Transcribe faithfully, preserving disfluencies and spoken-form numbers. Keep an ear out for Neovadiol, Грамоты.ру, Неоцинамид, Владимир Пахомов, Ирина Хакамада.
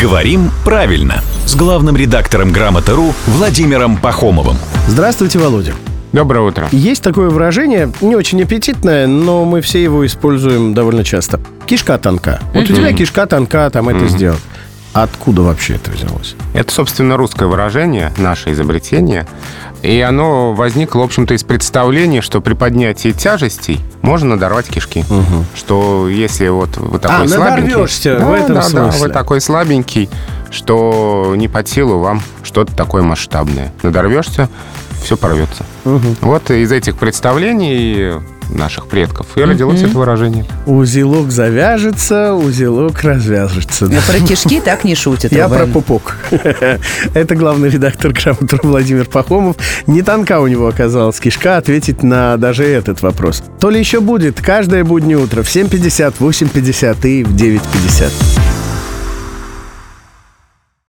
Говорим правильно с главным редактором Грамоты.ру Владимиром Пахомовым. Здравствуйте, Володя. Доброе утро. Есть такое выражение, не очень аппетитное, но мы все его используем довольно часто. Кишка тонка. Вот у тебя кишка тонка, там это сделал. Откуда вообще это взялось? Это, собственно, русское выражение, наше изобретение. И оно возникло, в общем-то, из представления, что при поднятии тяжестей можно надорвать кишки. Угу. Что если вот вы такой а, слабенький... А, надорвешься да, в этом да, смысле. Да, вы такой слабенький, что не под силу вам что-то такое масштабное. Надорвешься, все порвется. Угу. Вот из этих представлений... наших предков. И родилось mm-hmm. это выражение. Узелок завяжется, узелок развяжется. Но про кишки так не шутят. Я про пупок. Это главный редактор Грамоты.ру Владимир Пахомов. Не тонка у него оказалась кишка ответить на даже этот вопрос. То ли еще будет каждое буднее утро в семь пятьдесят, в восемь пятьдесят и в девять пятьдесят.